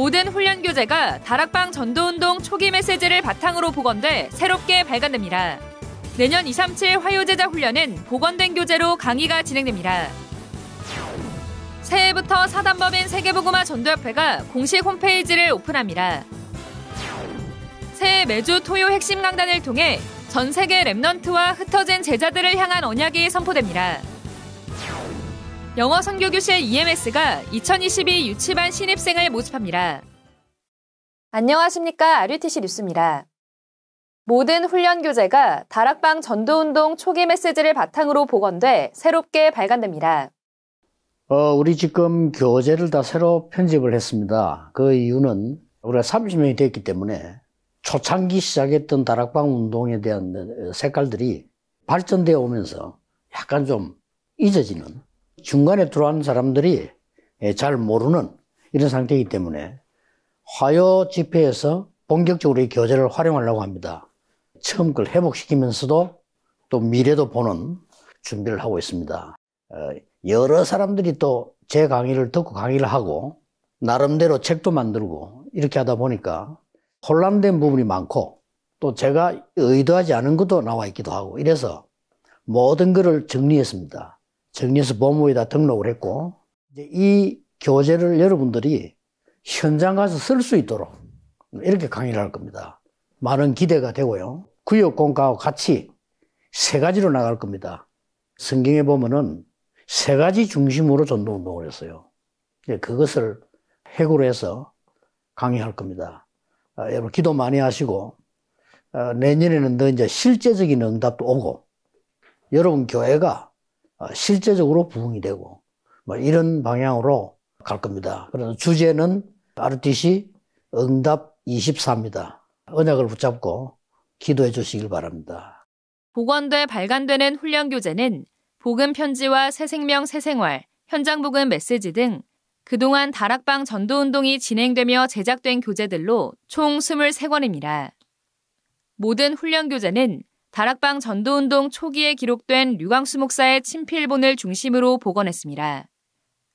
모든 훈련 교재가 다락방 전도운동 초기 메시지를 바탕으로 복원돼 새롭게 발간됩니다. 내년 237 화요제자 훈련은 복원된 교재로 강의가 진행됩니다. 새해부터 사단법인 세계복음화 전도협회가 공식 홈페이지를 오픈합니다. 새해 매주 토요 핵심 강단을 통해 전 세계 렘넌트와 흩어진 제자들을 향한 언약이 선포됩니다. 영어 선교교실 EMS가 2022 유치반 신입생을 모집합니다. 안녕하십니까. RUTC 뉴스입니다. 모든 훈련 교재가 다락방 전도운동 초기 메시지를 바탕으로 복원돼 새롭게 발간됩니다. 우리 지금 교재를 다 새로 편집을 했습니다. 그 이유는 우리가 30년이 됐기 때문에 초창기 시작했던 다락방 운동에 대한 색깔들이 발전되어 오면서 약간 좀 잊어지는, 중간에 들어온 사람들이 잘 모르는 이런 상태이기 때문에 화요 집회에서 본격적으로 이 교재를 활용하려고 합니다. 처음 걸 회복시키면서도 또 미래도 보는 준비를 하고 있습니다. 여러 사람들이 또 제 강의를 듣고 강의를 하고 나름대로 책도 만들고 이렇게 하다 보니까 혼란된 부분이 많고 또 제가 의도하지 않은 것도 나와 있기도 하고 이래서 모든 것을 정리했습니다. 정리해서 법무부에다 등록을 했고 이제 이 교재를 여러분들이 현장 가서 쓸 수 있도록 이렇게 강의를 할 겁니다. 많은 기대가 되고요. 구역 공과하고 같이 세 가지로 나갈 겁니다. 성경에 보면은 세 가지 중심으로 전도 운동을 했어요. 이제 그것을 핵으로 해서 강의할 겁니다. 여러분 기도 많이 하시고 내년에는 더 이제 실제적인 응답도 오고 여러분 교회가 실제적으로 부흥이 되고 뭐 이런 방향으로 갈 겁니다. 그래서 주제는 RUTC 응답 24입니다. 언약을 붙잡고 기도해 주시길 바랍니다. 복원돼 발간되는 훈련 교재는 복음 편지와 새 생명 새 생활, 현장 복음 메시지 등 그동안 다락방 전도운동이 진행되며 제작된 교재들로 총 23권입니다. 모든 훈련 교재는 다락방 전도운동 초기에 기록된 류광수 목사의 친필본을 중심으로 복원했습니다.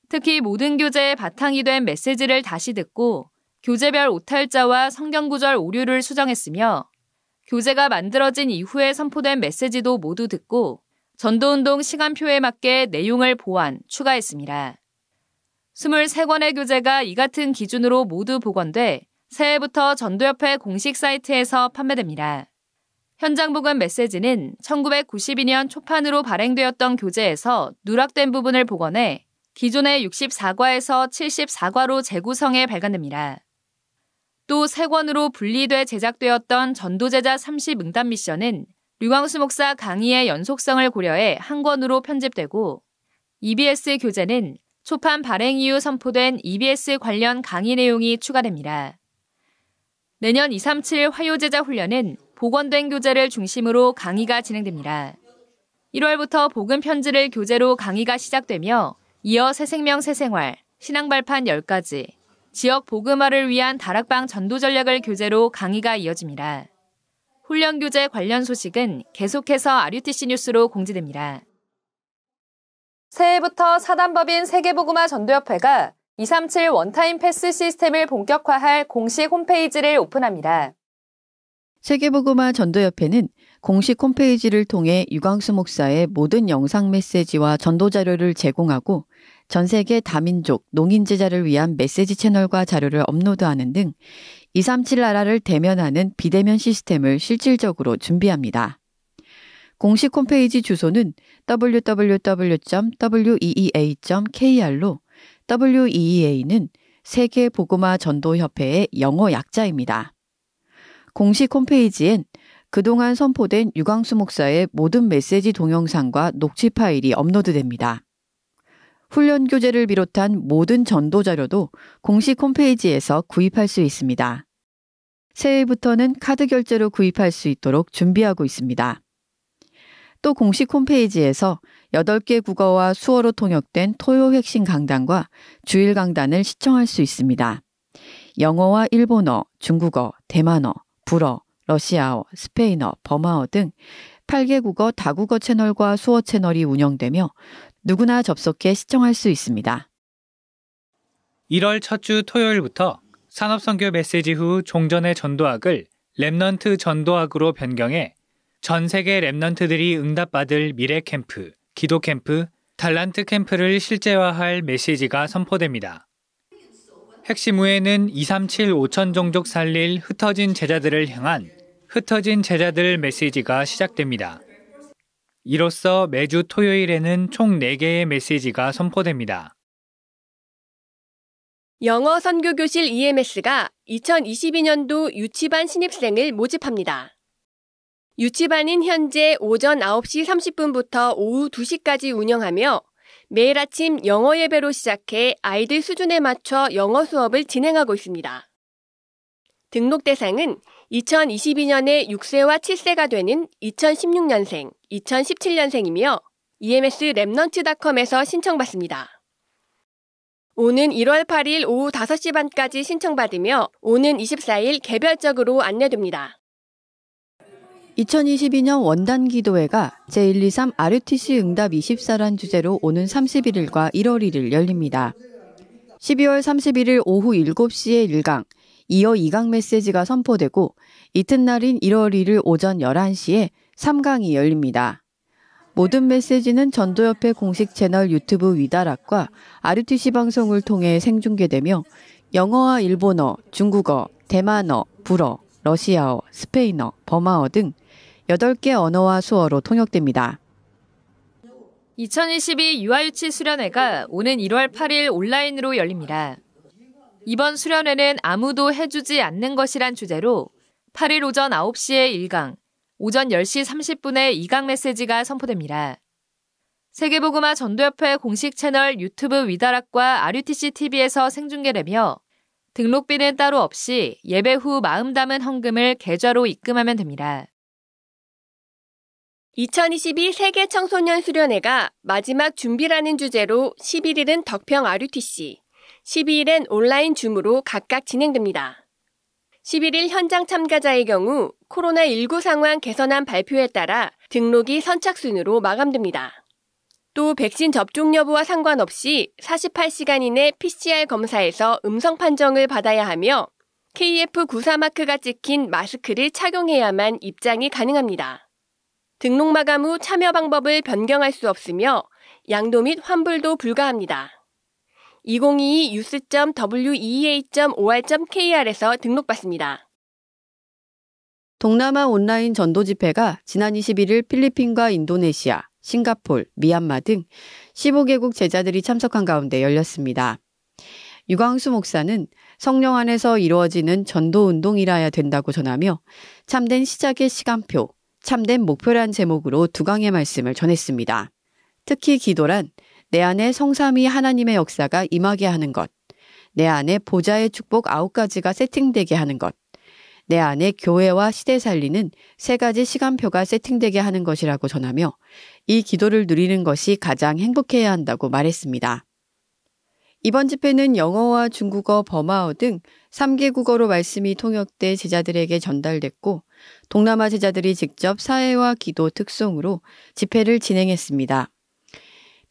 특히 모든 교재의 바탕이 된 메시지를 다시 듣고 교재별 오탈자와 성경구절 오류를 수정했으며 교재가 만들어진 이후에 선포된 메시지도 모두 듣고 전도운동 시간표에 맞게 내용을 보완, 추가했습니다. 23권의 교재가 이 같은 기준으로 모두 복원돼 새해부터 전도협회 공식 사이트에서 판매됩니다. 현장 복원 메시지는 1992년 초판으로 발행되었던 교재에서 누락된 부분을 복원해 기존의 64과에서 74과로 재구성해 발간됩니다. 또 3권으로 분리돼 제작되었던 전도제자 30 응답 미션은 류광수 목사 강의의 연속성을 고려해 한 권으로 편집되고 EBS 교재는 초판 발행 이후 선포된 EBS 관련 강의 내용이 추가됩니다. 내년 237 화요제자 훈련은 복원된 교재를 중심으로 강의가 진행됩니다. 1월부터 복음 편지를 교재로 강의가 시작되며 이어 새 생명 새 생활, 신앙 발판 10가지, 지역 복음화를 위한 다락방 전도 전략을 교재로 강의가 이어집니다. 훈련 교재 관련 소식은 계속해서 RUTC 뉴스로 공지됩니다. 새해부터 사단법인 세계복음화 전도협회가 237 원타임 패스 시스템을 본격화할 공식 홈페이지를 오픈합니다. 세계복음화 전도협회는 공식 홈페이지를 통해 류광수 목사의 모든 영상 메시지와 전도 자료를 제공하고 전 세계 다민족, 농인 제자를 위한 메시지 채널과 자료를 업로드하는 등 237 나라를 대면하는 비대면 시스템을 실질적으로 준비합니다. 공식 홈페이지 주소는 www.weea.kr로 WEEA는 세계복음화 전도협회의 영어 약자입니다. 공식 홈페이지엔 그동안 선포된 류광수 목사의 모든 메시지 동영상과 녹취 파일이 업로드됩니다. 훈련 교재를 비롯한 모든 전도 자료도 공식 홈페이지에서 구입할 수 있습니다. 새해부터는 카드 결제로 구입할 수 있도록 준비하고 있습니다. 또 공식 홈페이지에서 8개 국어와 수어로 통역된 토요 핵심 강단과 주일 강단을 시청할 수 있습니다. 영어와 일본어, 중국어, 대만어, 불어, 러시아어, 스페인어, 버마어 등 8개 국어 다국어 채널과 수어 채널이 운영되며 누구나 접속해 시청할 수 있습니다. 1월 첫 주 토요일부터 산업선교 메시지 후 종전의 전도학을 렘넌트 전도학으로 변경해 전 세계 렘넌트들이 응답받을 미래 캠프, 기도 캠프, 달란트 캠프를 실제화할 메시지가 선포됩니다. 핵심 후에는 237,5천 종족 살릴 흩어진 제자들을 향한 흩어진 제자들 메시지가 시작됩니다. 이로써 매주 토요일에는 총 4개의 메시지가 선포됩니다. 영어 선교교실 EMS가 2022년도 유치반 신입생을 모집합니다. 유치반은 현재 오전 9시 30분부터 오후 2시까지 운영하며 매일 아침 영어 예배로 시작해 아이들 수준에 맞춰 영어 수업을 진행하고 있습니다. 등록 대상은 2022년에 6세와 7세가 되는 2016년생, 2017년생이며 EMS 렘넌트닷컴에서 신청받습니다. 오는 1월 8일 오후 5시 반까지 신청받으며 오는 24일 개별적으로 안내됩니다. 2022년 원단기도회가 제123 RUTC 응답 24란 주제로 오는 31일과 1월 1일 열립니다. 12월 31일 오후 7시에 1강, 이어 2강 메시지가 선포되고 이튿날인 1월 1일 오전 11시에 3강이 열립니다. 모든 메시지는 전도협회 공식 채널 유튜브 위다락과 RUTC 방송을 통해 생중계되며 영어와 일본어, 중국어, 대만어, 불어, 러시아어, 스페인어, 버마어 등 8개 언어와 수어로 통역됩니다. 2022 유아유치 수련회가 오는 1월 8일 온라인으로 열립니다. 이번 수련회는 아무도 해주지 않는 것이란 주제로 8일 오전 9시에 1강, 오전 10시 30분에 2강 메시지가 선포됩니다. 세계보그마 전도협회 공식 채널 유튜브 위다락과 RUTC TV에서 생중계되며 등록비는 따로 없이 예배 후 마음 담은 헌금을 계좌로 입금하면 됩니다. 2022 세계 청소년 수련회가 마지막 준비라는 주제로 11일은 덕평 RUTC, 12일엔 온라인 줌으로 각각 진행됩니다. 11일 현장 참가자의 경우 코로나19 상황 개선안 발표에 따라 등록이 선착순으로 마감됩니다. 또 백신 접종 여부와 상관없이 48시간 이내 PCR 검사에서 음성 판정을 받아야 하며 KF94 마크가 찍힌 마스크를 착용해야만 입장이 가능합니다. 등록 마감 후 참여 방법을 변경할 수 없으며 양도 및 환불도 불가합니다. 2022news.wea.or.kr에서 등록받습니다. 동남아 온라인 전도 집회가 지난 21일 필리핀과 인도네시아, 싱가폴, 미얀마 등 15개국 제자들이 참석한 가운데 열렸습니다. 류광수 목사는 성령 안에서 이루어지는 전도 운동이라야 된다고 전하며 참된 시작의 시간표, 참된 목표란 제목으로 두 강의 말씀을 전했습니다. 특히 기도란 내 안에 성삼위 하나님의 역사가 임하게 하는 것, 내 안에 보좌의 축복 9가지가 세팅되게 하는 것, 내 안에 교회와 시대 살리는 3가지 시간표가 세팅되게 하는 것이라고 전하며 이 기도를 누리는 것이 가장 행복해야 한다고 말했습니다. 이번 집회는 영어와 중국어, 버마어 등 3개 국어로 말씀이 통역돼 제자들에게 전달됐고 동남아 제자들이 직접 사회와 기도 특송으로 집회를 진행했습니다.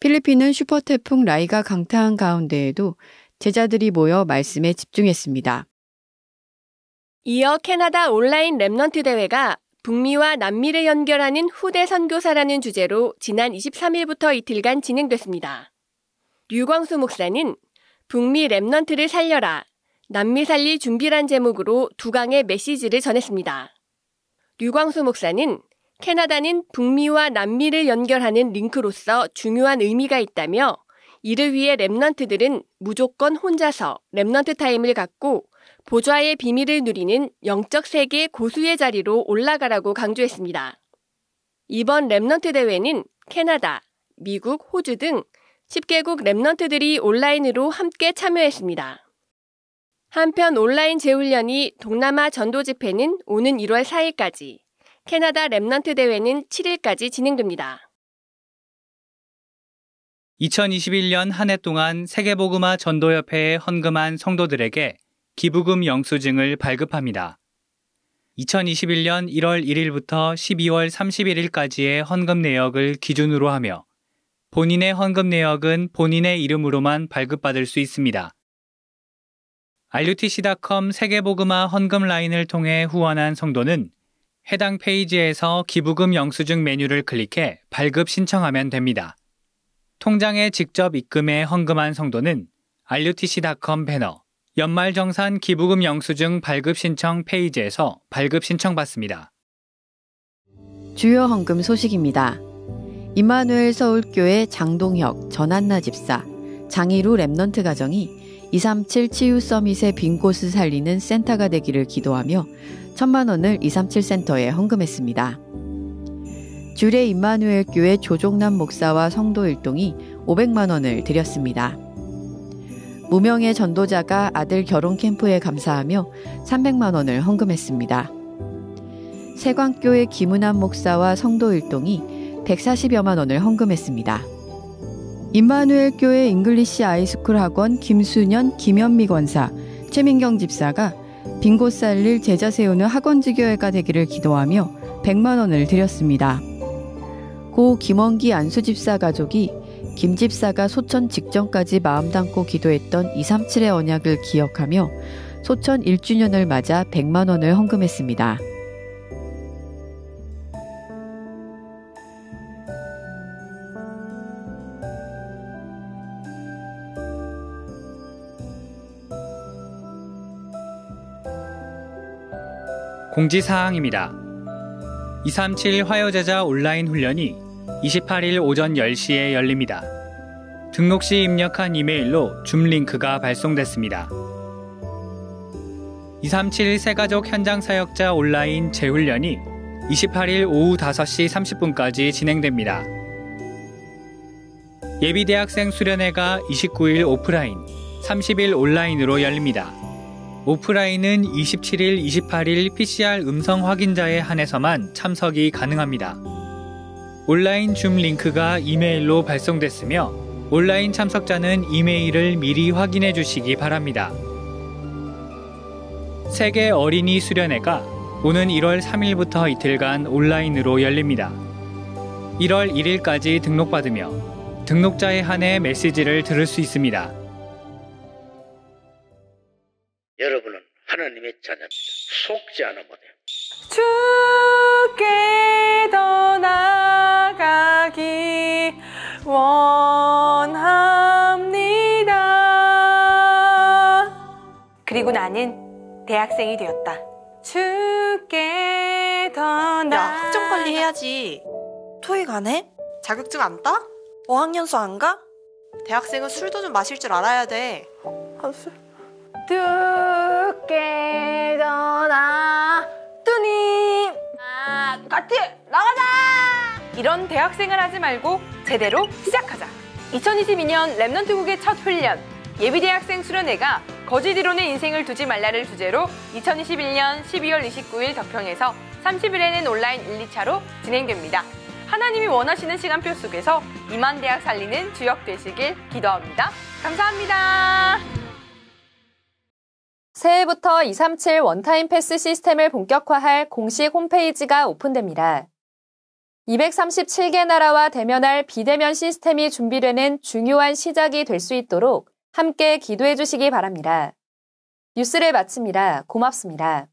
필리핀은 슈퍼태풍 라이가 강타한 가운데에도 제자들이 모여 말씀에 집중했습니다. 이어 캐나다 온라인 렘넌트 대회가 북미와 남미를 연결하는 후대 선교사라는 주제로 지난 23일부터 이틀간 진행됐습니다. 류광수 목사는 북미 렘넌트를 살려라, 남미 살릴 준비란 제목으로 두 강의 메시지를 전했습니다. 류광수 목사는 캐나다는 북미와 남미를 연결하는 링크로서 중요한 의미가 있다며 이를 위해 렘넌트들은 무조건 혼자서 렘넌트 타임을 갖고 보좌의 비밀을 누리는 영적 세계 고수의 자리로 올라가라고 강조했습니다. 이번 렘넌트 대회는 캐나다, 미국, 호주 등 10개국 렘넌트들이 온라인으로 함께 참여했습니다. 한편 온라인 재훈련이 동남아 전도 집회는 오는 1월 4일까지, 캐나다 렘넌트 대회는 7일까지 진행됩니다. 2021년 한 해 동안 세계보그마 전도협회에 헌금한 성도들에게 기부금 영수증을 발급합니다. 2021년 1월 1일부터 12월 31일까지의 헌금 내역을 기준으로 하며 본인의 헌금 내역은 본인의 이름으로만 발급받을 수 있습니다. RUTC.com 세계보그마 헌금 라인을 통해 후원한 성도는 해당 페이지에서 기부금 영수증 메뉴를 클릭해 발급 신청하면 됩니다. 통장에 직접 입금해 헌금한 성도는 RUTC.com 배너 연말정산 기부금 영수증 발급 신청 페이지에서 발급 신청받습니다. 주요 헌금 소식입니다. 임마누엘 서울교회 장동혁, 전한나 집사, 장희루 랩넌트 가정이 237 치유 서밋의 빈 곳을 살리는 센터가 되기를 기도하며 1,000만 원을 237 센터에 헌금했습니다. 주례 임마누엘 교회 조종남 목사와 성도 일동이 500만 원을 드렸습니다. 무명의 전도자가 아들 결혼 캠프에 감사하며 300만 원을 헌금했습니다. 세광교회 김은환 목사와 성도 일동이 140여만 원을 헌금했습니다. 임마누엘 교회 잉글리시 아이스쿨 학원 김수년, 김현미 권사, 최민경 집사가 빈 곳 살릴 제자 세우는 학원지교회가 되기를 기도하며 100만 원을 드렸습니다. 고 김원기 안수 집사 가족이 김 집사가 소천 직전까지 마음 담고 기도했던 237의 언약을 기억하며 소천 1주년을 맞아 100만 원을 헌금했습니다. 공지사항입니다. 237 화요제자 온라인 훈련이 28일 오전 10시에 열립니다. 등록 시 입력한 이메일로 줌 링크가 발송됐습니다. 237 새가족 현장사역자 온라인 재훈련이 28일 오후 5시 30분까지 진행됩니다. 예비대학생 수련회가 29일 오프라인, 30일 온라인으로 열립니다. 오프라인은 27일, 28일 PCR 음성 확인자에 한해서만 참석이 가능합니다. 온라인 줌 링크가 이메일로 발송됐으며 온라인 참석자는 이메일을 미리 확인해 주시기 바랍니다. 세계 어린이 수련회가 오는 1월 3일부터 이틀간 온라인으로 열립니다. 1월 1일까지 등록받으며 등록자에 한해 메시지를 들을 수 있습니다. 여러분은 하나님의 자녀입니다. 속지 않으면 돼요. 주께 더 나아가기 원합니다. 그리고 나는 대학생이 되었다. 주께 더 나아가기. 야, 학점 관리해야지. 토익 안 해? 자격증 안 따? 어학연수 안 가? 대학생은 술도 좀 마실 줄 알아야 돼. 안 술. 주께 더 나아가니 같이 나가자! 이런 대학생을 하지 말고 제대로 시작하자! 2022년 랩넌트국의 첫 훈련 예비대학생 수련회가 거짓 이론의 인생을 두지 말라를 주제로 2021년 12월 29일 덕평에서 30일에는 온라인 1, 2차로 진행됩니다. 하나님이 원하시는 시간표 속에서 2만 대학 살리는 주역 되시길 기도합니다. 감사합니다. 새해부터 237 원타임 패스 시스템을 본격화할 공식 홈페이지가 오픈됩니다. 237개 나라와 대면할 비대면 시스템이 준비되는 중요한 시작이 될 수 있도록 함께 기도해 주시기 바랍니다. 뉴스를 마칩니다. 고맙습니다.